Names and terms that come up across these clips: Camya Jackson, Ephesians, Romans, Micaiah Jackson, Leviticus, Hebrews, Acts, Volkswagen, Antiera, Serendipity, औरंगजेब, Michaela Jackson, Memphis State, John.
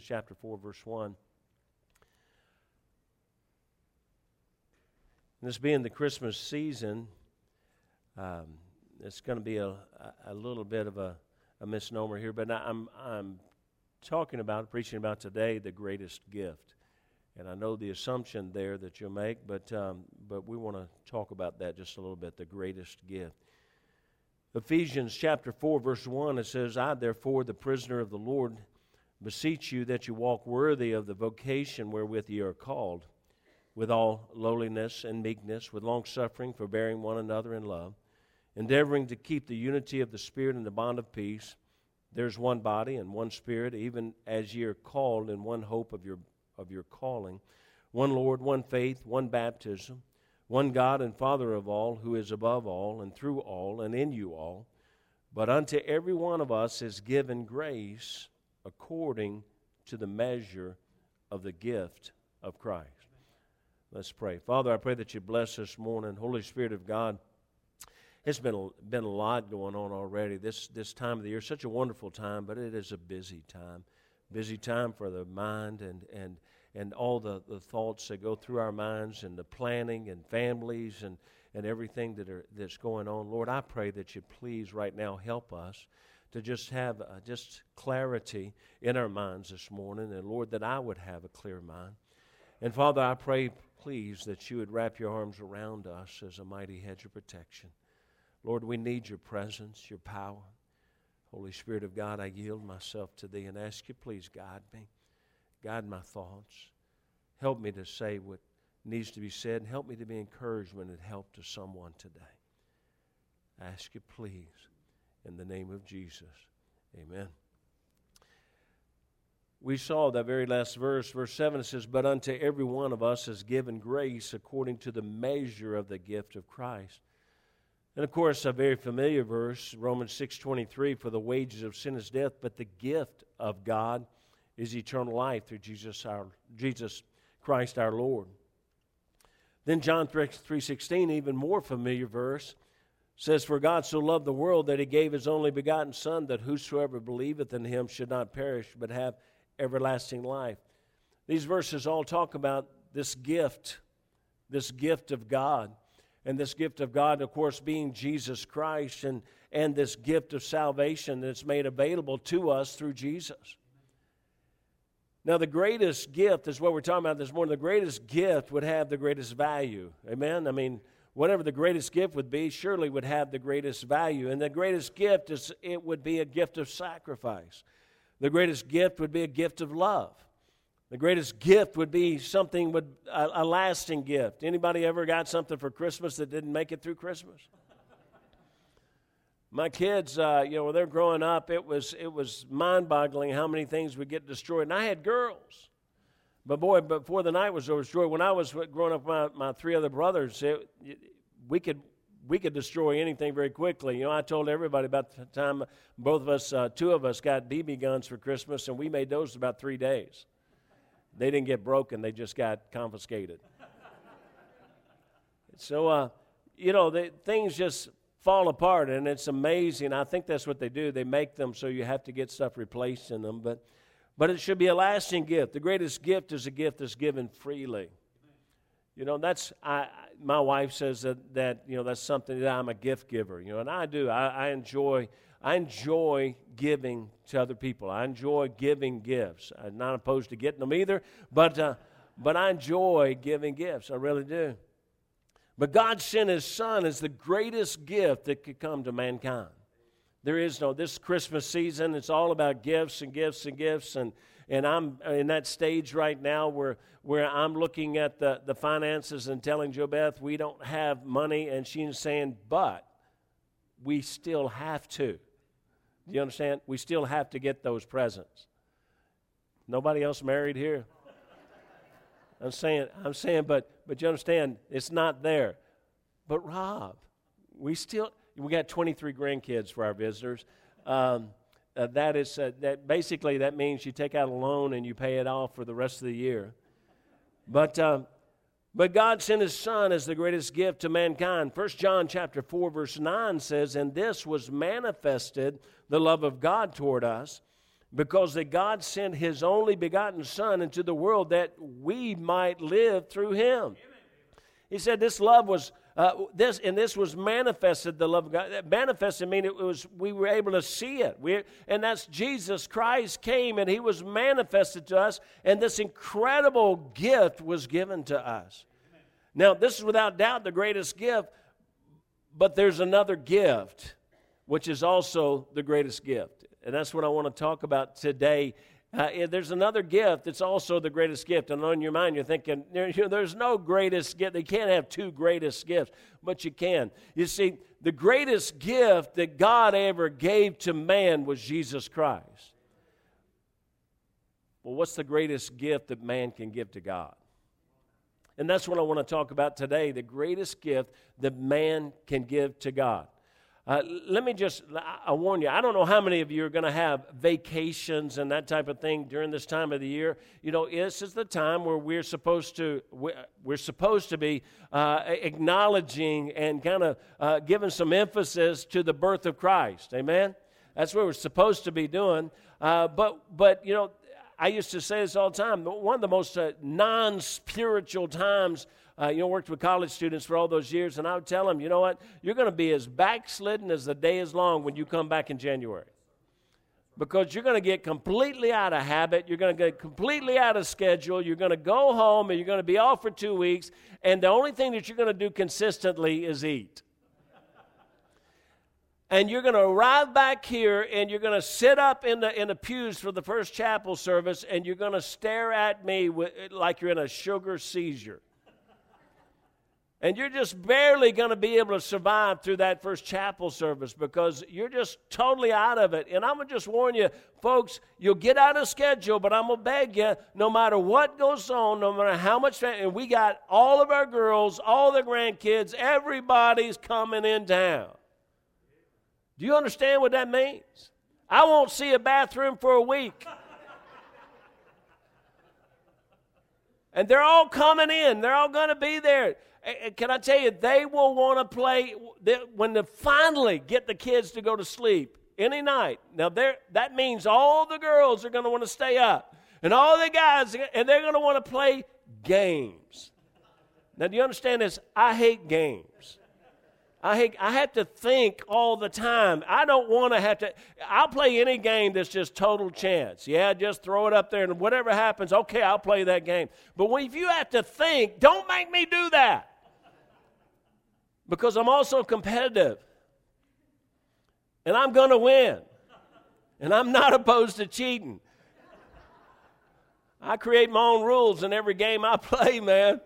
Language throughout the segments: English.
Ephesians chapter 4, verse 1. And this being the Christmas season, it's going to be a little bit of a misnomer here, but I'm talking about, preaching about today, the greatest gift. And I know the assumption there that you'll make, but we want to talk about that just a little bit, the greatest gift. Ephesians chapter 4, verse 1, it says, I, therefore, the prisoner of the Lord, beseech you that you walk worthy of the vocation wherewith ye are called, with all lowliness and meekness, with long-suffering, forbearing one another in love, endeavoring to keep the unity of the Spirit in the bond of peace. There's one body and one Spirit, even as ye are called in one hope of your calling, one Lord, one faith, one baptism, one God and Father of all, who is above all and through all and in you all. But unto every one of us is given grace according to the measure of the gift of Christ. Let's pray. Father, I pray that you bless this morning. Holy Spirit of God, it's been a lot going on already this time of the year. Such a wonderful time, but it is a busy time. Busy time for the mind and all the thoughts that go through our minds and the planning and families and everything that's going on. Lord, I pray that you please right now help us to just have just clarity in our minds this morning. And Lord, that I would have a clear mind. And Father, I pray, please, that you would wrap your arms around us as a mighty hedge of protection. Lord, we need your presence, your power. Holy Spirit of God, I yield myself to thee and ask you, please guide me. Guide my thoughts. Help me to say what needs to be said, and help me to be encouragement and help to someone today. I ask you, please, in the name of Jesus. Amen. We saw that very last verse, verse 7, it says, but unto every one of us is given grace according to the measure of the gift of Christ. And, of course, a very familiar verse, Romans 6:23, for the wages of sin is death, but the gift of God is eternal life through Jesus Christ our Lord. Then John 3:16, even more familiar verse, says, for God so loved the world that he gave his only begotten Son, that whosoever believeth in him should not perish, but have everlasting life. These verses all talk about this gift of God. And this gift of God, of course, being Jesus Christ, and this gift of salvation that's made available to us through Jesus. Now, the greatest gift is what we're talking about this morning. The greatest gift would have the greatest value. Amen? I mean, whatever the greatest gift would be, surely would have the greatest value. And the greatest gift is it would be a gift of sacrifice. The greatest gift would be a gift of love. The greatest gift would be something with a lasting gift. Anybody ever got something for Christmas that didn't make it through Christmas? My kids, when they're growing up, it was mind-boggling how many things would get destroyed. And I had girls, but boy, before the night was destroyed, when I was growing up, my three other brothers, we could destroy anything very quickly. You know, I told everybody about the time both of us, two of us, got BB guns for Christmas, and we made those in about 3 days. They didn't get broken. They just got confiscated. So, things just fall apart, and it's amazing. I think that's what they do. They make them so you have to get stuff replaced in them. But it should be a lasting gift. The greatest gift is a gift that's given freely. You know, my wife says that that's something that I'm a gift giver. You know, and I do. I enjoy giving to other people. I enjoy giving gifts. I'm not opposed to getting them either, but I enjoy giving gifts. I really do. But God sent His Son as the greatest gift that could come to mankind. There is no, this Christmas season, it's all about gifts and gifts and gifts, and I'm in that stage right now where I'm looking at the finances and telling JoBeth we don't have money, and she's saying, but we still have to. Do you understand? We still have to get those presents. Nobody else married here? I'm saying, but you understand, it's not there. But Rob, we got 23 grandkids for our visitors. That means you take out a loan and you pay it off for the rest of the year. But God sent His Son as the greatest gift to mankind. 1 John chapter 4, verse 9 says, and this was manifested, the love of God toward us, because that God sent His only begotten Son into the world that we might live through Him. Amen. He said this love was, this was manifested, the love of God. Manifested means we were able to see it. And that's Jesus Christ came and He was manifested to us, and this incredible gift was given to us. Amen. Now, this is without doubt the greatest gift, but there's another gift, which is also the greatest gift. And that's what I want to talk about today. There's another gift that's also the greatest gift. And on your mind, you're thinking, there's no greatest gift. They can't have two greatest gifts, but you can. You see, the greatest gift that God ever gave to man was Jesus Christ. Well, what's the greatest gift that man can give to God? And that's what I want to talk about today, the greatest gift that man can give to God. I warn you, I don't know how many of you are going to have vacations and that type of thing during this time of the year. You know, this is the time where we're supposed to be acknowledging and kind of giving some emphasis to the birth of Christ. Amen? That's what we're supposed to be doing. But you know, I used to say this all the time. One of the most non-spiritual times. Worked with college students for all those years, and I would tell them, you know what, you're going to be as backslidden as the day is long when you come back in January, because you're going to get completely out of habit, you're going to get completely out of schedule, you're going to go home, and you're going to be off for 2 weeks, and the only thing that you're going to do consistently is eat. And you're going to arrive back here, and you're going to sit up in the pews for the first chapel service, and you're going to stare at me like you're in a sugar seizure. And you're just barely going to be able to survive through that first chapel service because you're just totally out of it. And I'm going to just warn you, folks, you'll get out of schedule, but I'm going to beg you, no matter what goes on, no matter how much time, and we got all of our girls, all the grandkids, everybody's coming in town. Do you understand what that means? I won't see a bathroom for a week. And they're all coming in. They're all going to be there. And can I tell you, they will want to play when they finally get the kids to go to sleep any night. Now, that means all the girls are going to want to stay up, and all the guys, and they're going to want to play games. Now, do you understand this? I hate games. I have to think all the time. I don't want to have to. I'll play any game that's just total chance. Yeah, just throw it up there, and whatever happens, okay, I'll play that game. But if you have to think, don't make me do that. Because I'm also competitive. And I'm going to win. And I'm not opposed to cheating. I create my own rules in every game I play, man.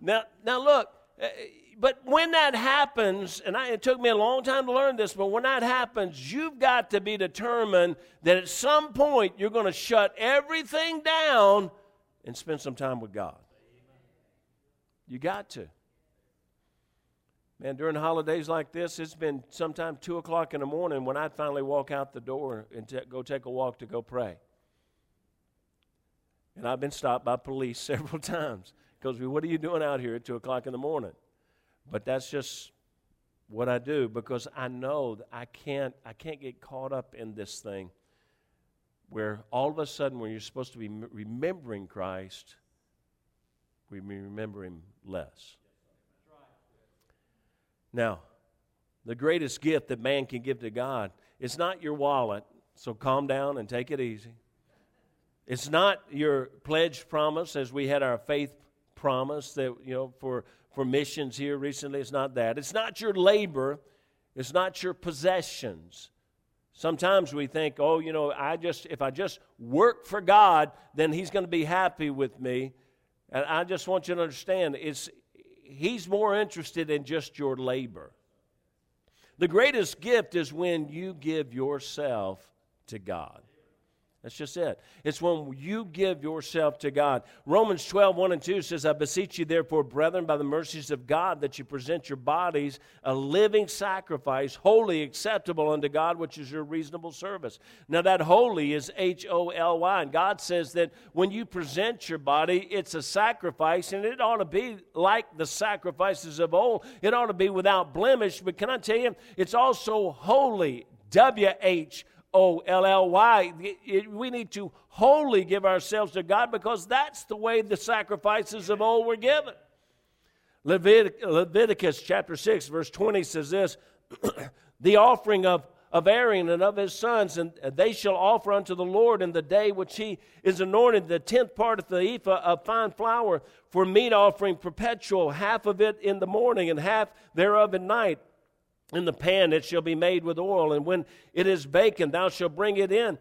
Now look. But when that happens, and it took me a long time to learn this, but when that happens, you've got to be determined that at some point you're going to shut everything down and spend some time with God. You got to. Man, during holidays like this, it's been sometime 2 o'clock in the morning when I finally walk out the door and go take a walk to go pray. And I've been stopped by police several times because, what are you doing out here at 2 o'clock in the morning? But that's just what I do because I know that I can't get caught up in this thing where all of a sudden when you're supposed to be remembering Christ, we remember Him less. Now, the greatest gift that man can give to God is not your wallet, so calm down and take it easy. It's not your pledge promise as we had our faith promise that, for missions here recently. It's not that. It's not your labor. It's not your possessions. Sometimes we think, if I just work for God, then He's going to be happy with me. And I just want you to understand, He's more interested in just your labor. The greatest gift is when you give yourself to God. That's just it. It's when you give yourself to God. Romans 12:1-2 says, I beseech you, therefore, brethren, by the mercies of God, that you present your bodies a living sacrifice, wholly acceptable unto God, which is your reasonable service. Now, that holy is HOLY. And God says that when you present your body, it's a sacrifice, and it ought to be like the sacrifices of old. It ought to be without blemish. But can I tell you, it's also holy, WH Olly. We need to wholly give ourselves to God because that's the way the sacrifices of old were given. Leviticus chapter 6, verse 20 says this, the offering of Aaron and of his sons, and they shall offer unto the Lord in the day which he is anointed, the 10th part of the ephah of fine flour for meat offering perpetual, half of it in the morning and half thereof at night. In the pan it shall be made with oil, and when it is baken, thou shalt bring it in.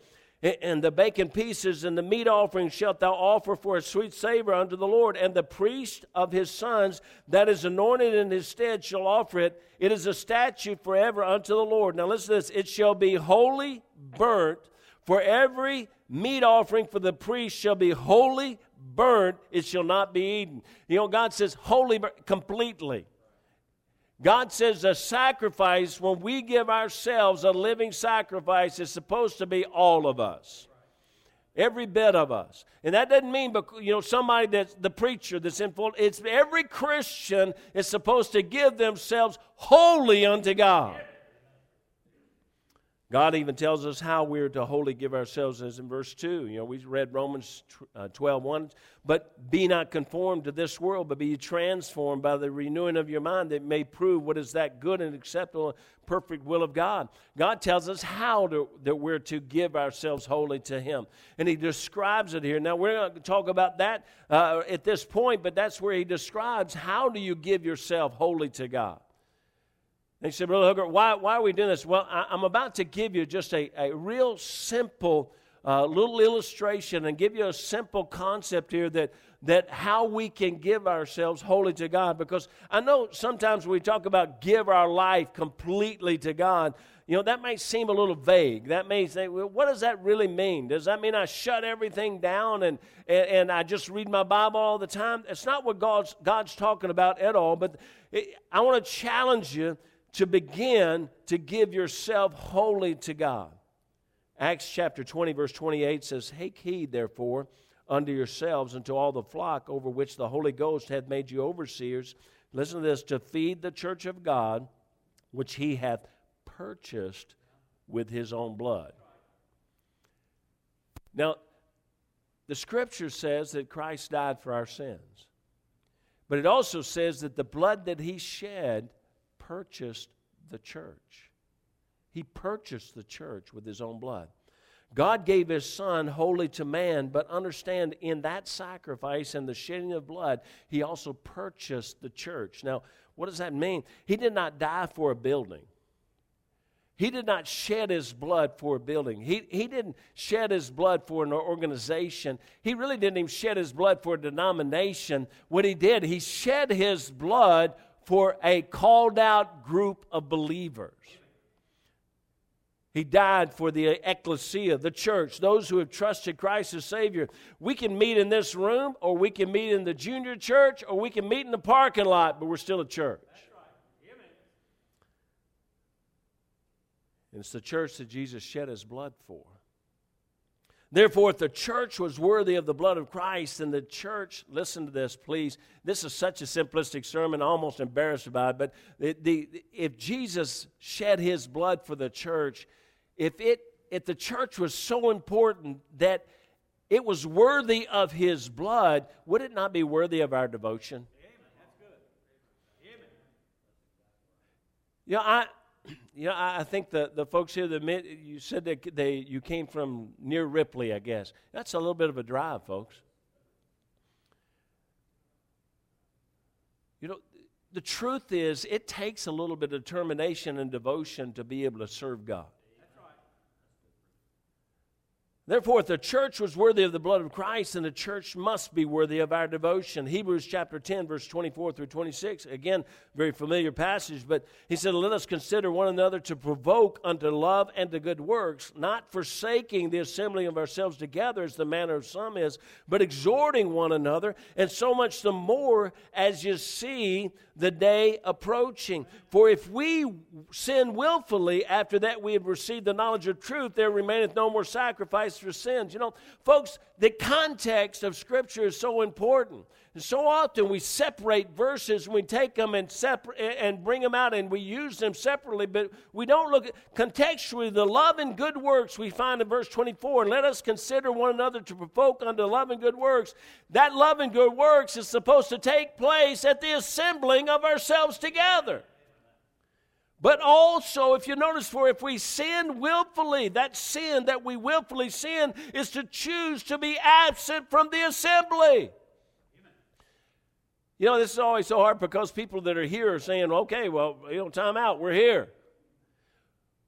And the bacon pieces and the meat offering shalt thou offer for a sweet savor unto the Lord. And the priest of his sons that is anointed in his stead shall offer it. It is a statute forever unto the Lord. Now listen to this. It shall be wholly burnt, for every meat offering for the priest shall be wholly burnt. It shall not be eaten. You know, God says wholly burnt, completely. God says a sacrifice, when we give ourselves a living sacrifice, is supposed to be all of us, every bit of us. And that doesn't mean, you know, somebody that's the preacher that's involved. It's every Christian is supposed to give themselves wholly unto God. God even tells us how we're to wholly give ourselves, as in verse 2. You know, we read Romans 12:1. But be not conformed to this world, but be transformed by the renewing of your mind, that may prove what is that good and acceptable and perfect will of God. God tells us how that we're to give ourselves wholly to Him. And He describes it here. Now, we're not going to talk about that at this point, but that's where He describes how do you give yourself wholly to God. They said, Brother Hooker, why are we doing this? Well, I'm about to give you just a real simple little illustration and give you a simple concept here that how we can give ourselves wholly to God. Because I know sometimes we talk about give our life completely to God. You know, that may seem a little vague. That may say, well, what does that really mean? Does that mean I shut everything down and I just read my Bible all the time? It's not what God's talking about at all. But I want to challenge you to begin to give yourself wholly to God. Acts chapter 20, verse 28 says, take heed, therefore, unto yourselves and to all the flock over which the Holy Ghost hath made you overseers. Listen to this, to feed the church of God, which he hath purchased with his own blood. Now, the Scripture says that Christ died for our sins. But it also says that the blood that he shed purchased the church. He purchased the church with his own blood. God gave his son wholly to man, but understand in that sacrifice and the shedding of blood, he also purchased the church. Now, what does that mean? He did not die for a building. He did not shed his blood for a building. He didn't shed his blood for an organization. He really didn't even shed his blood for a denomination. What he did, he shed his blood for a called-out group of believers. He died for the ecclesia, the church, those who have trusted Christ as Savior. We can meet in this room, or we can meet in the junior church, or we can meet in the parking lot, but we're still a church. That's right. Amen. And it's the church that Jesus shed his blood for. Therefore, if the church was worthy of the blood of Christ, then the church, listen to this, please. This is such a simplistic sermon, I'm almost embarrassed about it, but if Jesus shed his blood for the church, if the church was so important that it was worthy of his blood, would it not be worthy of our devotion? Amen. That's good. Amen. You know, I think the folks here, you said that you came from near Ripley, I guess. That's a little bit of a drive, folks. You know, the truth is it takes a little bit of determination and devotion to be able to serve God. That's right. Therefore, if the church was worthy of the blood of Christ, then the church must be worthy of our devotion. Hebrews chapter 10, verse 24 through 26. Again, very familiar passage, but he said, let us consider one another to provoke unto love and to good works, not forsaking the assembling of ourselves together as the manner of some is, but exhorting one another, and so much the more as you see the day approaching. For if we sin willfully after that we have received the knowledge of truth, there remaineth no more sacrifice extra sins. You know, folks, the context of Scripture is so important. And so often we separate verses, and we take them and bring them out, and we use them separately, but we don't look at contextually the love and good works we find in verse 24. And let us consider one another to provoke unto love and good works. That love and good works is supposed to take place at the assembling of ourselves together. But also, if you notice, if we sin willfully, that sin that we willfully sin is to choose to be absent from the assembly. Amen. You know, this is always so hard because people that are here are saying, okay, well, you know, time out, we're here.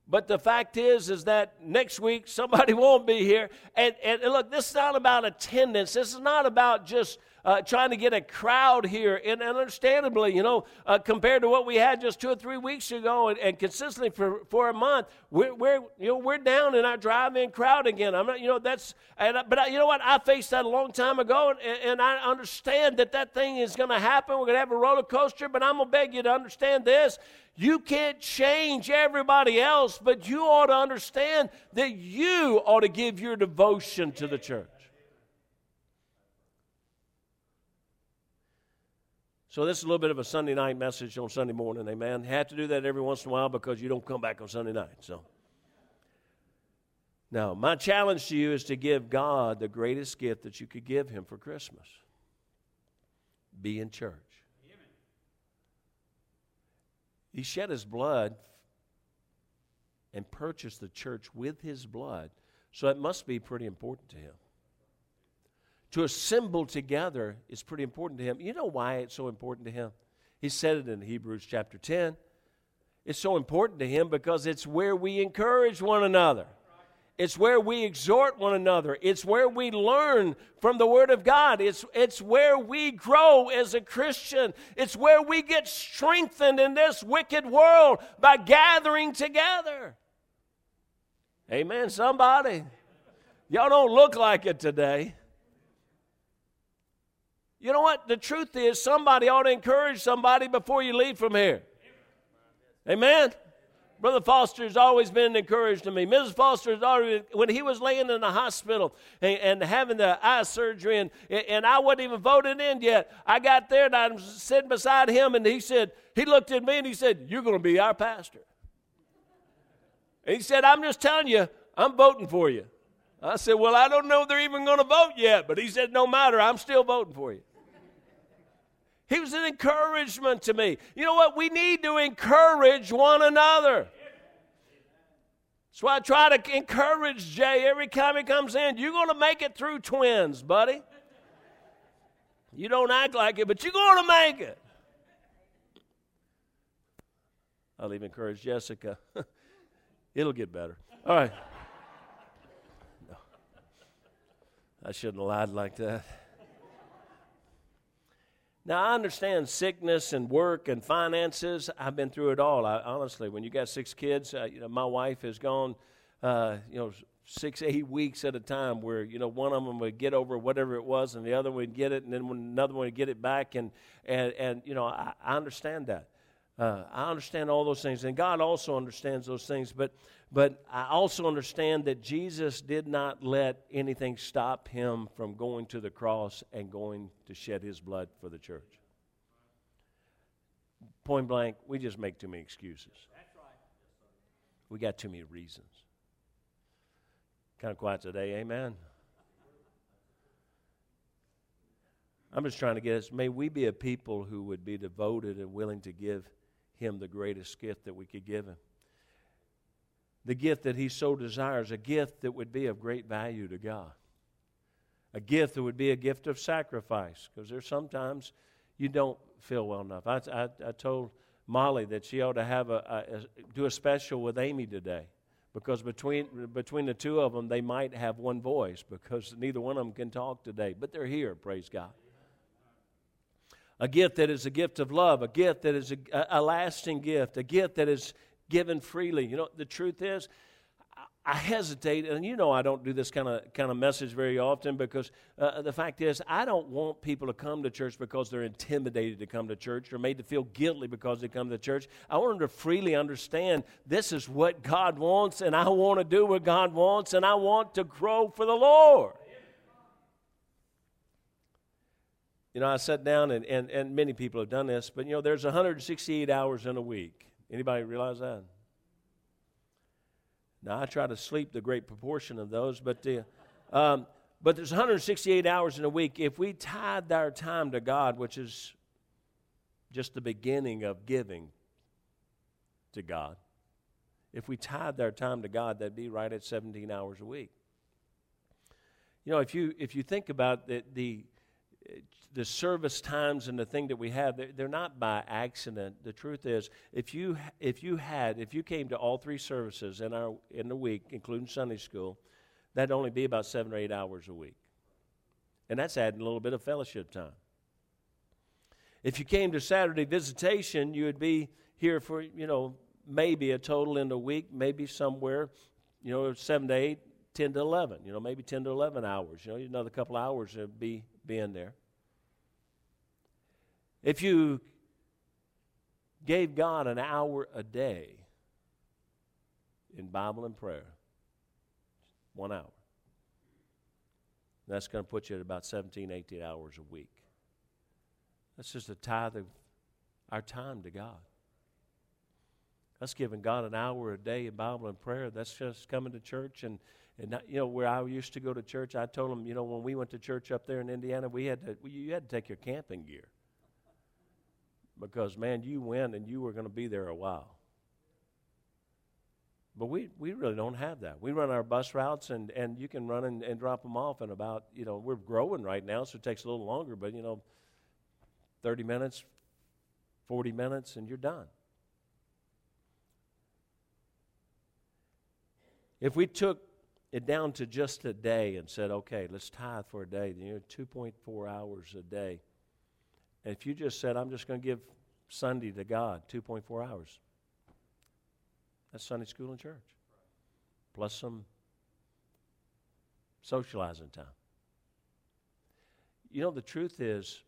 But the fact is that next week somebody won't be here. And look, this is not about attendance. This is not about just trying to get a crowd here. And understandably, you know, compared to what we had just 2 or 3 weeks ago and consistently for a month, we're down in our drive-in crowd again. I'm not, you know, that's, and I, but I, you know what? I faced that a long time ago, and I understand that thing is going to happen. We're going to have a roller coaster, but I'm going to beg you to understand this. You can't change everybody else, but you ought to understand that you ought to give your devotion to the church. So this is a little bit of a Sunday night message on Sunday morning, amen. Have to do that every once in a while because you don't come back on Sunday night. So, now, my challenge to you is to give God the greatest gift that you could give him for Christmas. Be in church. Amen. He shed his blood and purchased the church with his blood, so it must be pretty important to him. To assemble together is pretty important to him. You know why it's so important to him? He said it in Hebrews chapter 10. It's so important to him because it's where we encourage one another. It's where we exhort one another. It's where we learn from the Word of God. It's where we grow as a Christian. It's where we get strengthened in this wicked world by gathering together. Amen, somebody. Y'all don't look like it today. You know what? The truth is somebody ought to encourage somebody before you leave from here. Amen? Brother Foster has always been an encouragement to me. Mrs. Foster has always, when he was laying in the hospital and having the eye surgery, and I wasn't even voted in yet, I got there and I was sitting beside him, and he looked at me and he said, "You're going to be our pastor." And he said, "I'm just telling you, I'm voting for you." I said, "Well, I don't know if they're even going to vote yet." But he said, "No matter, I'm still voting for you." He was an encouragement to me. You know what? We need to encourage one another. That's why I try to encourage Jay every time he comes in. You're going to make it through twins, buddy. You don't act like it, but you're going to make it. I'll even encourage Jessica. It'll get better. All right. No. I shouldn't have lied like that. Now, I understand sickness and work and finances. I've been through it all. Honestly, when you got 6 kids, you know, my wife has gone, 6, 8 weeks at a time where, you know, one of them would get over whatever it was and the other would get it, and then another one would get it back. And you know, I understand that. I understand all those things. And God also understands those things. But I also understand that Jesus did not let anything stop him from going to the cross and going to shed his blood for the church. Point blank, we just make too many excuses. That's right. We got too many reasons. Kind of quiet today, amen? I'm just trying to get us, may we be a people who would be devoted and willing to give him the greatest gift that we could give him. The gift that he so desires, a gift that would be of great value to God. A gift that would be a gift of sacrifice, because there's sometimes you don't feel well enough. I told Molly that she ought to have do a special with Amy today, because between the two of them, they might have one voice, because neither one of them can talk today, but they're here, praise God. A gift that is a gift of love, a gift that is a lasting gift, a gift that is given freely. You know, the truth is, I hesitate, and you know I don't do this kind of message very often because the fact is I don't want people to come to church because they're intimidated to come to church or made to feel guilty because they come to church. I want them to freely understand this is what God wants, and I want to do what God wants, and I want to grow for the Lord. You know, I sat down, and many people have done this, but, you know, there's 168 hours in a week. Anybody realize that? Now, I try to sleep the great proportion of those, but there's 168 hours in a week. If we tied our time to God, which is just the beginning of giving to God, if we tied our time to God, that'd be right at 17 hours a week. You know, if you think about the service times and the thing that we have, they're not by accident. The truth is, if you came to all three services in the week, including Sunday school, that'd only be about 7 or 8 hours a week. And that's adding a little bit of fellowship time. If you came to Saturday visitation, you would be here for, you know, maybe a total in the week, maybe somewhere, you know, 7 to 8, 10 to 11, you know, maybe 10 to 11 hours. You know, another couple hours would be in there. If you gave God an hour a day in Bible and prayer, 1 hour, that's going to put you at about 17, 18 hours a week. That's just a tithe of our time to God. That's giving God an hour a day in Bible and prayer. That's just coming to church and you know, where I used to go to church, I told them, you know, when we went to church up there in Indiana, you had to take your camping gear. Because, man, you went and you were going to be there a while. But we really don't have that. We run our bus routes, and you can run and drop them off in about, you know, we're growing right now, so it takes a little longer, but, you know, 30 minutes, 40 minutes, and you're done. If we took it down to just a day and said, okay, let's tithe for a day, you know, 2.4 hours a day. And if you just said, I'm just going to give Sunday to God, 2.4 hours, that's Sunday school and church, plus some socializing time. You know, the truth is,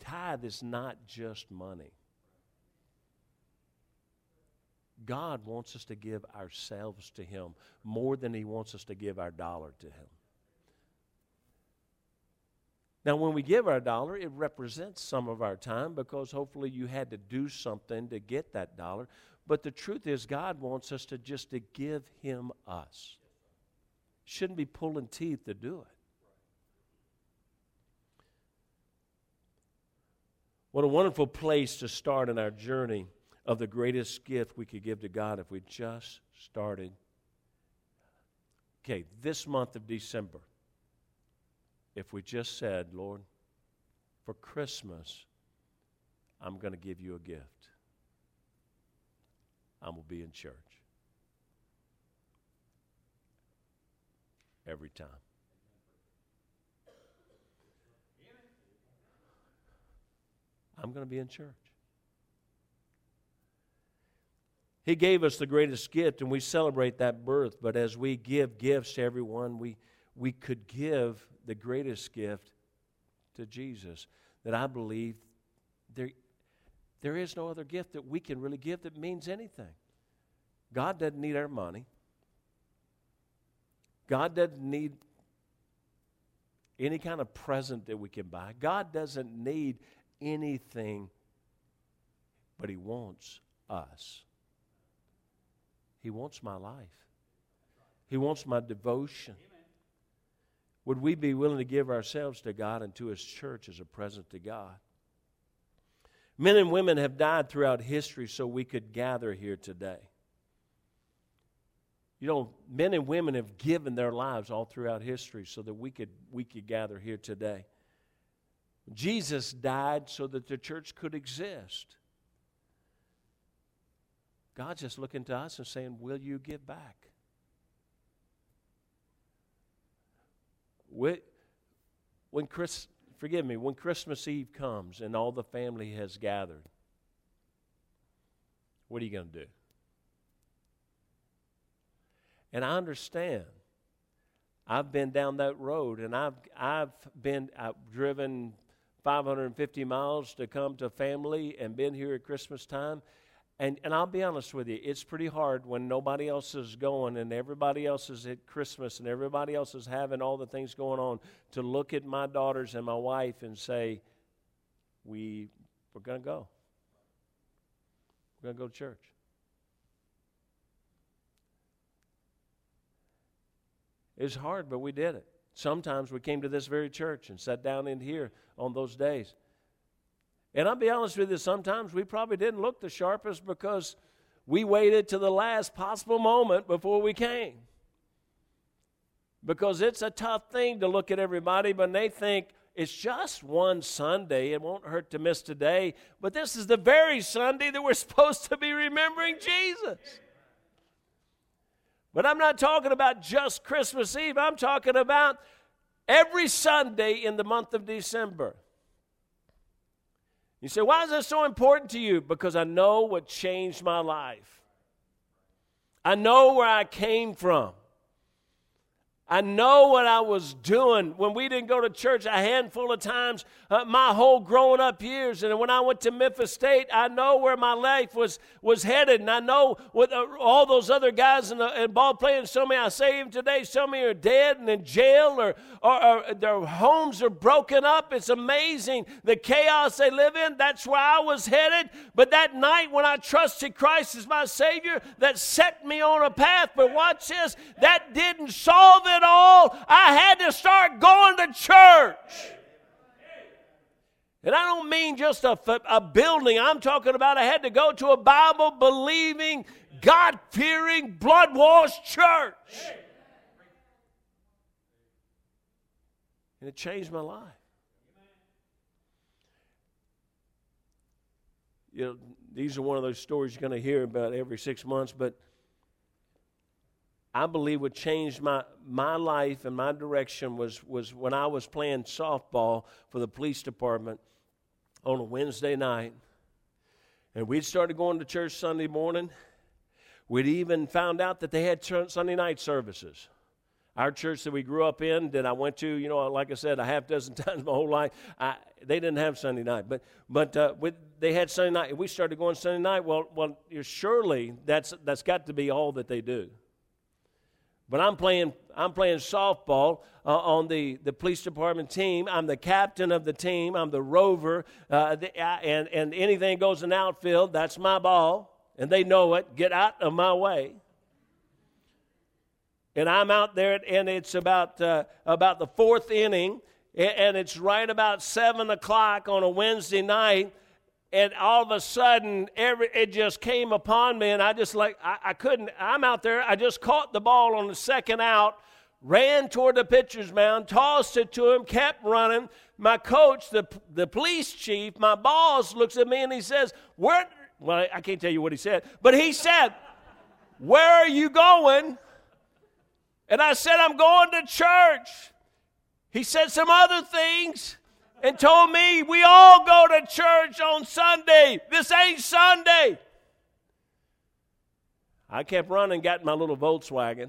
tithe is not just money. God wants us to give ourselves to Him more than He wants us to give our dollar to Him. Now, when we give our dollar, it represents some of our time because hopefully you had to do something to get that dollar. But the truth is, God wants us to give Him us. Shouldn't be pulling teeth to do it. What a wonderful place to start in our journey of the greatest gift we could give to God if we just started. Okay, this month of December, if we just said, Lord, for Christmas, I'm going to give you a gift. I'm going to be in church. Every time. I'm going to be in church. He gave us the greatest gift, and we celebrate that birth. But as we give gifts to everyone, we could give the greatest gift to Jesus, that I believe there is no other gift that we can really give that means anything. God doesn't need our money. God doesn't need any kind of present that we can buy. God doesn't need anything, but He wants us. He wants my life. He wants my devotion. Would we be willing to give ourselves to God and to His church as a present to God? Men and women have died throughout history so we could gather here today. You know, men and women have given their lives all throughout history so that we could gather here today. Jesus died so that the church could exist. God's just looking to us and saying, will you give back? When Christmas Eve comes and all the family has gathered, what are you going to do? And I understand. I've been down that road, and I've driven 550 miles to come to family and been here at Christmas time. And I'll be honest with you, it's pretty hard when nobody else is going and everybody else is at Christmas and everybody else is having all the things going on, to look at my daughters and my wife and say, we're going to go. We're going to go to church. It was hard, but we did it. Sometimes we came to this very church and sat down in here on those days. And I'll be honest with you, sometimes we probably didn't look the sharpest because we waited to the last possible moment before we came. Because it's a tough thing to look at everybody when they think, it's just one Sunday, it won't hurt to miss today, but this is the very Sunday that we're supposed to be remembering Jesus. But I'm not talking about just Christmas Eve, I'm talking about every Sunday in the month of December. You say, why is this so important to you? Because I know what changed my life. I know where I came from. I know what I was doing. When we didn't go to church a handful of times, my whole growing up years, and when I went to Memphis State, I know where my life was headed, and I know what all those other guys involved playing. Some I saved today, some are dead and in jail, or their homes are broken up. It's amazing the chaos they live in. That's where I was headed. But that night when I trusted Christ as my Savior, that set me on a path. But watch this, that didn't solve it all. I had to start going to church. And I don't mean just a building. I'm talking about I had to go to a Bible-believing, God-fearing, blood-washed church. And it changed my life. You know, these are one of those stories you're going to hear about every 6 months, but I believe what changed my life and my direction was when I was playing softball for the police department on a Wednesday night. And we'd started going to church Sunday morning. We'd even found out that they had Sunday night services. Our church that we grew up in, that I went to, you know, like I said, a half dozen times my whole life, they didn't have Sunday night. But they had Sunday night, and we started going Sunday night. Well, surely that's got to be all that they do. But I'm playing softball on the police department team. I'm the captain of the team. I'm the rover. And anything goes in the outfield, that's my ball. And they know it. Get out of my way. And I'm out there, and it's about the fourth inning, and it's right about 7 o'clock on a Wednesday night. And all of a sudden, it just came upon me, and I'm out there. I just caught the ball on the second out, ran toward the pitcher's mound, tossed it to him, kept running. My coach, the police chief, my boss, looks at me and he says, well, I can't tell you what he said, but he said, where are you going? And I said, I'm going to church. He said some other things. And told me, we all go to church on Sunday. This ain't Sunday. I kept running, got in my little Volkswagen,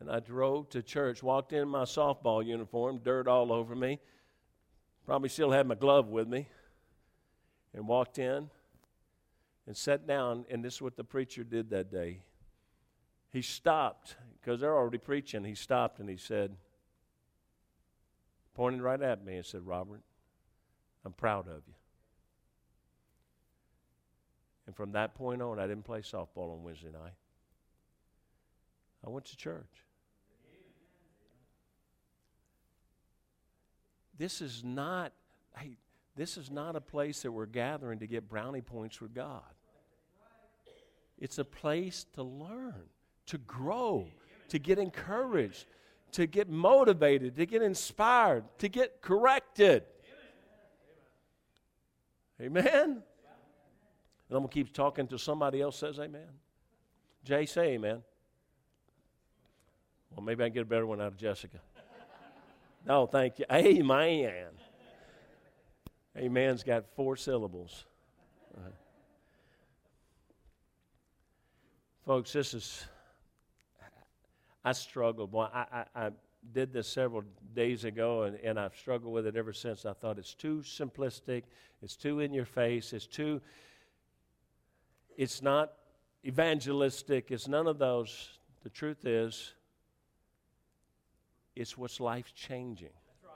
and I drove to church, walked in my softball uniform, dirt all over me, probably still had my glove with me, and walked in and sat down, and this is what the preacher did that day. He stopped, because they're already preaching. He stopped and he said, pointed right at me and said, Robert, I'm proud of you. And from that point on, I didn't play softball on Wednesday night. I went to church. This is not a place that we're gathering to get brownie points with God. It's a place to learn, to grow, to get encouraged, to get motivated, to get inspired, to get corrected. Amen? And I'm going to keep talking till somebody else says amen. Jay, say amen. Well, maybe I can get a better one out of Jessica. No, thank you. Amen. Amen's got 4 syllables. Right. Folks, this is I struggled. Boy, I did this several days ago, and I've struggled with it ever since. I thought it's too simplistic, it's too in your face, it's not evangelistic, it's none of those. The truth is, it's what's life-changing. That's right.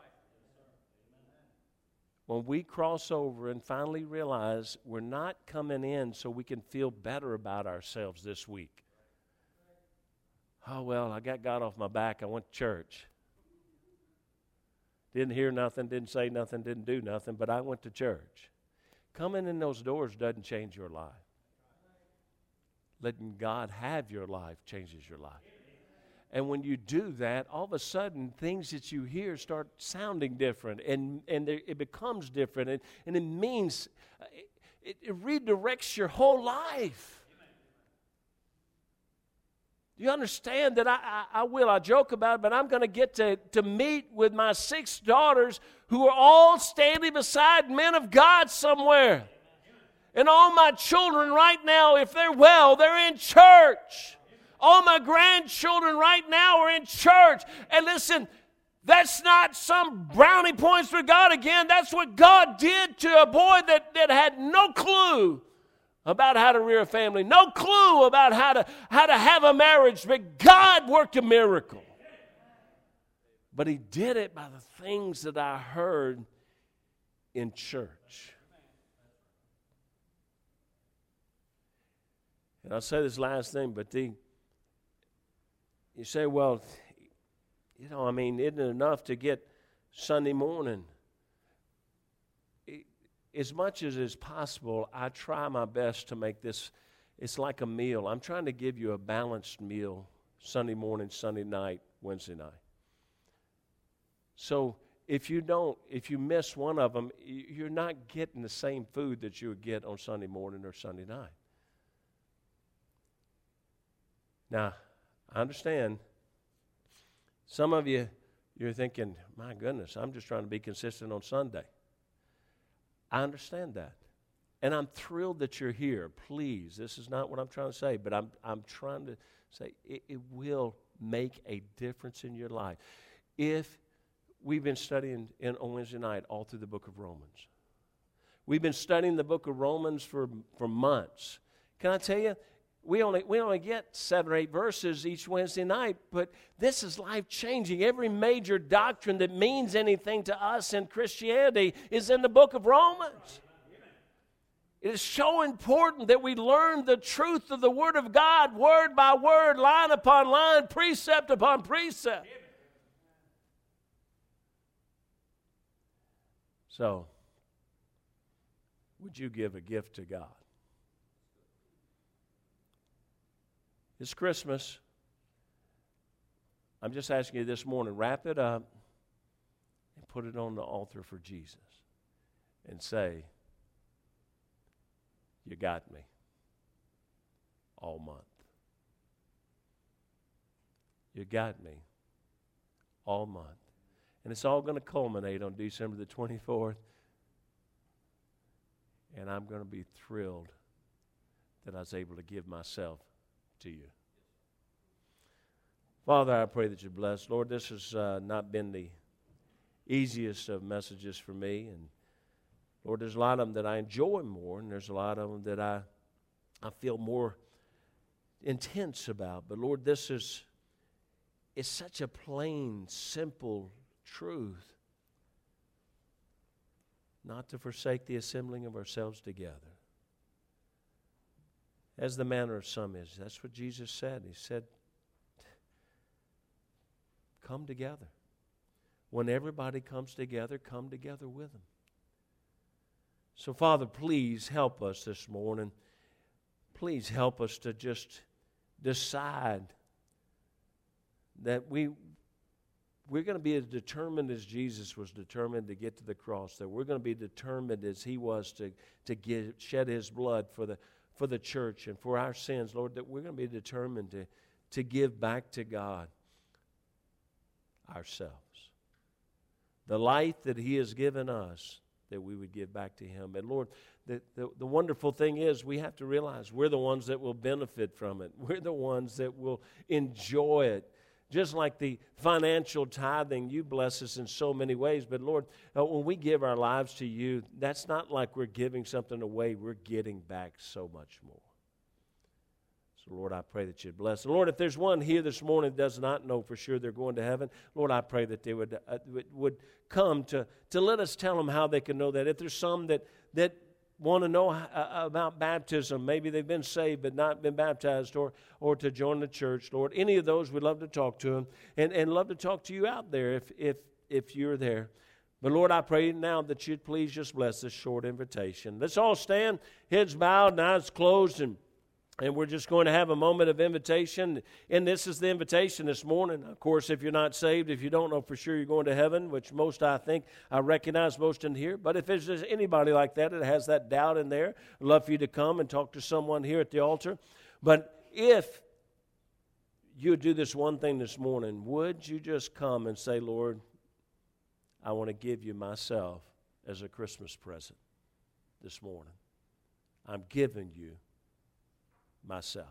When we cross over and finally realize we're not coming in so we can feel better about ourselves this week. Oh, well, I got God off my back. I went to church. Didn't hear nothing, didn't say nothing, didn't do nothing, but I went to church. Coming in those doors doesn't change your life. Letting God have your life changes your life. And when you do that, all of a sudden, things that you hear start sounding different, and it becomes different, and it means, it redirects your whole life. You understand that I joke about it, but I'm going to get to meet with my 6 daughters who are all standing beside men of God somewhere. And all my children right now, if they're well, they're in church. All my grandchildren right now are in church. And listen, that's not some brownie points for God again. That's what God did to a boy that had no clue about how to rear a family, no clue about how to have a marriage, but God worked a miracle. But He did it by the things that I heard in church. And I'll say this last thing, but you say, well, you know, I mean, isn't it enough to get Sunday morning? As much as is possible, I try my best to make this, it's like a meal. I'm trying to give you a balanced meal Sunday morning, Sunday night, Wednesday night. So if you miss one of them, you're not getting the same food that you would get on Sunday morning or Sunday night. Now, I understand some of you, you're thinking, my goodness, I'm just trying to be consistent on Sunday. I understand that. And I'm thrilled that you're here. Please, this is not what I'm trying to say, but I'm trying to say it will make a difference in your life. If we've been studying on Wednesday night all through the book of Romans. We've been studying the book of Romans for months. Can I tell you, we only get 7 or 8 verses each Wednesday night, but this is life-changing. Every major doctrine that means anything to us in Christianity is in the book of Romans. It is so important that we learn the truth of the Word of God, word by word, line upon line, precept upon precept. So, would you give a gift to God? It's Christmas. I'm just asking you this morning, wrap it up and put it on the altar for Jesus and say, you got me all month. You got me all month. And it's all going to culminate on December the 24th, and I'm going to be thrilled that I was able to give myself to you. Father, I pray that you're blessed. Lord, this has not been the easiest of messages for me. And Lord, there's a lot of them that I enjoy more, and there's a lot of them that I feel more intense about. But Lord, this is such a plain, simple truth. Not to forsake the assembling of ourselves together, as the manner of some is. That's what Jesus said. He said, come together. When everybody comes together, come together with them. So, Father, please help us this morning. Please help us to just decide that we're going to be as determined as Jesus was determined to get to the cross, that we're going to be determined as He was to shed His blood for the church and for our sins, Lord, that we're going to be determined to give back to God ourselves. The life that He has given us, that we would give back to Him. And Lord, the wonderful thing is we have to realize we're the ones that will benefit from it. We're the ones that will enjoy it. Just like the financial tithing, you bless us in so many ways. But Lord, when we give our lives to you, that's not like we're giving something away. We're getting back so much more. So Lord, I pray that you'd bless. And Lord, if there's one here this morning that does not know for sure they're going to heaven, Lord, I pray that they would come to let us tell them how they can know that. If there's some that want to know about baptism, maybe they've been saved but not been baptized, or to join the church, Lord. Any of those, we'd love to talk to them and love to talk to you out there if you're there. But Lord, I pray now that you'd please just bless this short invitation. Let's all stand, heads bowed and eyes closed, and we're just going to have a moment of invitation. And this is the invitation this morning. Of course, if you're not saved, if you don't know for sure you're going to heaven, which most I recognize most in here. But if there's anybody like that has that doubt in there, I'd love for you to come and talk to someone here at the altar. But if you do this one thing this morning, would you just come and say, Lord, I want to give you myself as a Christmas present this morning. I'm giving you myself.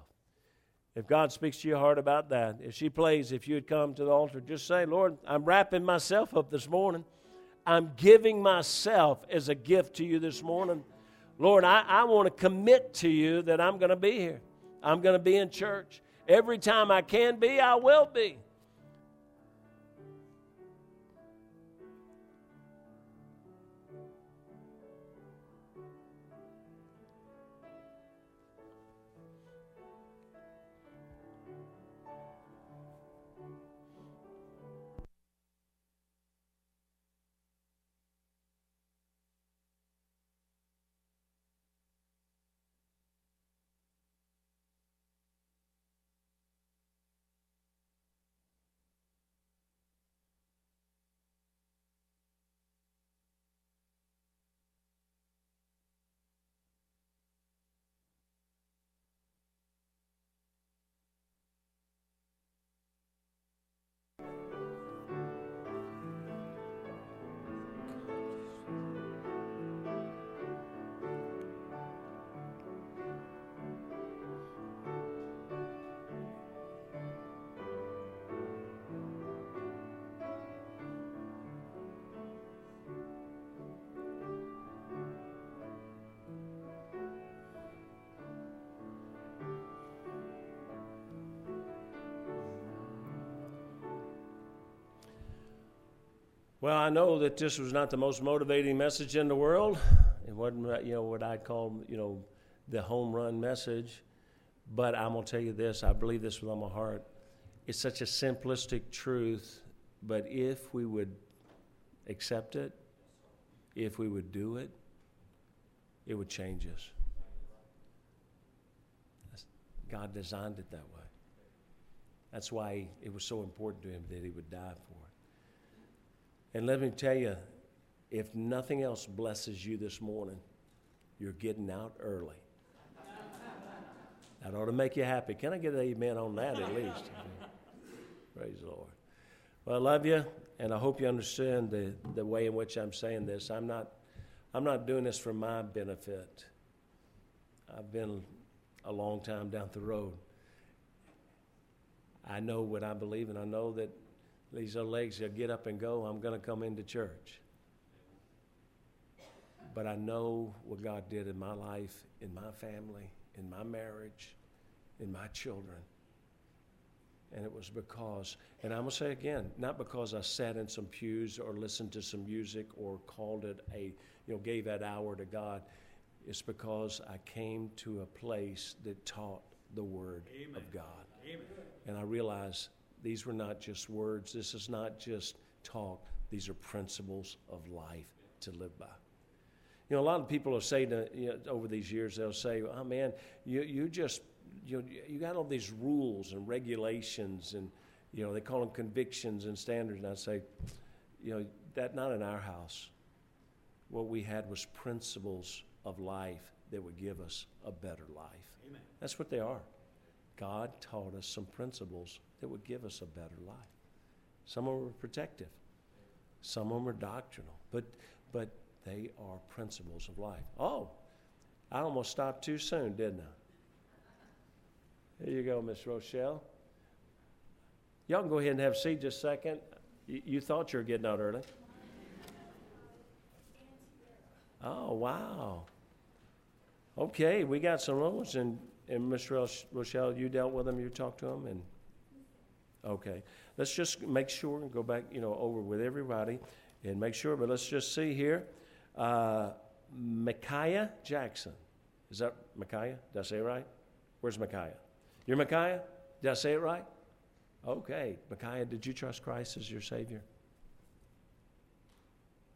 If God speaks to your heart about that, if she plays, if you would come to the altar, just say, Lord, I'm wrapping myself up this morning. I'm giving myself as a gift to you this morning. Lord, I want to commit to you that I'm going to be here. I'm going to be in church. Every time I can be, I will be. Well, I know that this was not the most motivating message in the world. It wasn't, what I'd call, the home run message. But I'm going to tell you this. I believe this with all my heart. It's such a simplistic truth. But if we would accept it, if we would do it, it would change us. God designed it that way. That's why it was so important to him that he would die for it. And let me tell you, if nothing else blesses you this morning, you're getting out early. That ought to make you happy. Can I get an amen on that at least? Praise the Lord. Well, I love you, and I hope you understand the way in which I'm saying this. I'm not doing this for my benefit. I've been a long time down the road. I know what I believe, and I know that these old legs, they'll get up and go. I'm going to come into church. But I know what God did in my life, in my family, in my marriage, in my children. And it was because, and I'm going to say again, not because I sat in some pews or listened to some music or called it gave that hour to God. It's because I came to a place that taught the Word of God. Amen. And I realized these were not just words. This is not just talk. These are principles of life to live by. A lot of people have said over these years, they'll say, oh, man, you got all these rules and regulations, and, they call them convictions and standards. And I say, that not in our house. What we had was principles of life that would give us a better life. Amen. That's what they are. God taught us some principles that would give us a better life. Some of them were protective. Some of them were doctrinal. But they are principles of life. Oh, I almost stopped too soon, didn't I? Here you go, Miss Rochelle. Y'all can go ahead and have a seat just a second. You thought you were getting out early. Oh, wow. Okay, we got some loans, and Ms. Rochelle, you dealt with them, you talked to them, and okay. Let's just make sure and go back, over with everybody and make sure, but let's just see here. Micaiah Jackson. Is that Micaiah? Did I say it right? Where's Micaiah? You're Micaiah? Did I say it right? Okay. Micaiah, did you trust Christ as your Savior?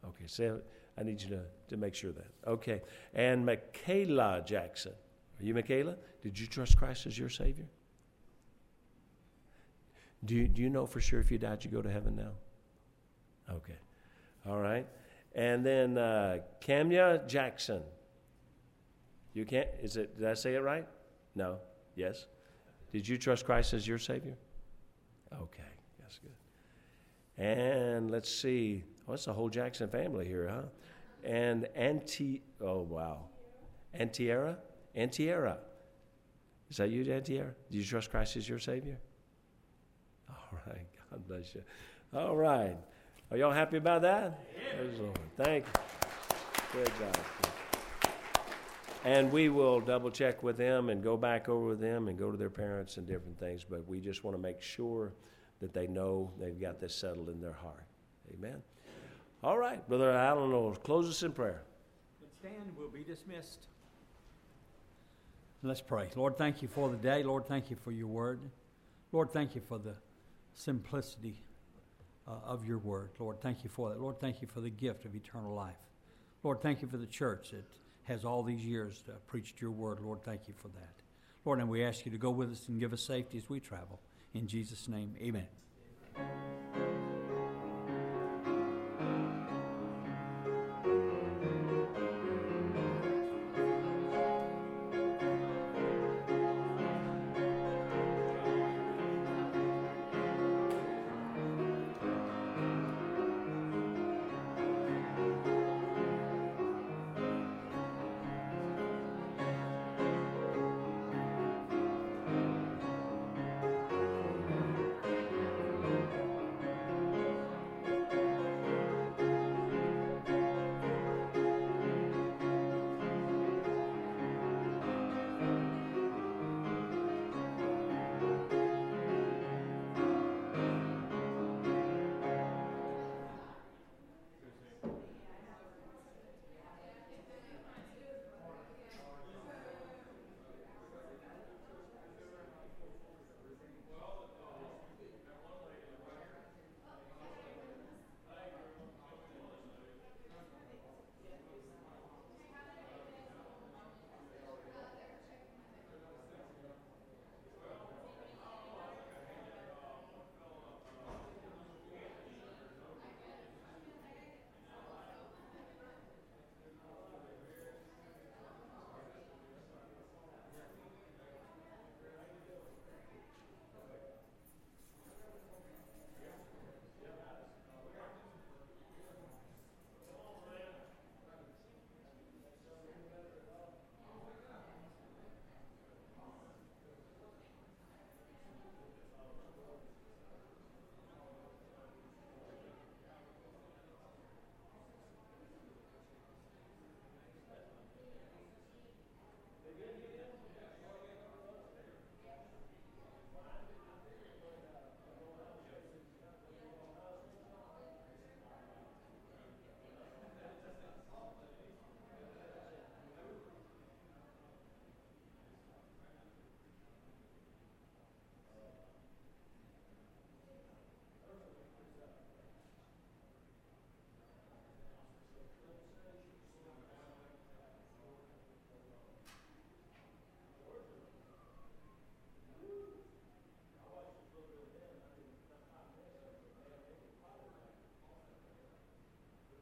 Okay, say I need you to make sure that. Okay. And Michaela Jackson. Are you Michaela? Did you trust Christ as your Savior? Do you know for sure if you died, you go to heaven now? Okay. All right. And then Camya Jackson. You can't, is it, did I say it right? No. Yes. Did you trust Christ as your Savior? Okay. That's good. And let's see. Oh, it's the whole Jackson family here, huh? And Antiera? Antiera. Is that you, Antiera? Do you trust Christ as your Savior? All right. God bless you. All right. Are y'all happy about that? Yeah. Praise the Lord. Thank you. Good job. And we will double check with them and go back over with them and go to their parents and different things. But we just want to make sure that they know they've got this settled in their heart. Amen. All right, Brother Allen will close us in prayer. Let's stand. We'll be dismissed. Let's pray. Lord, thank you for the day. Lord, thank you for your word. Lord, thank you for the simplicity of your word. Lord, thank you for that. Lord, thank you for the gift of eternal life. Lord, thank you for the church that has all these years preached your word. Lord, thank you for that. Lord, and we ask you to go with us and give us safety as we travel. In Jesus' name, amen.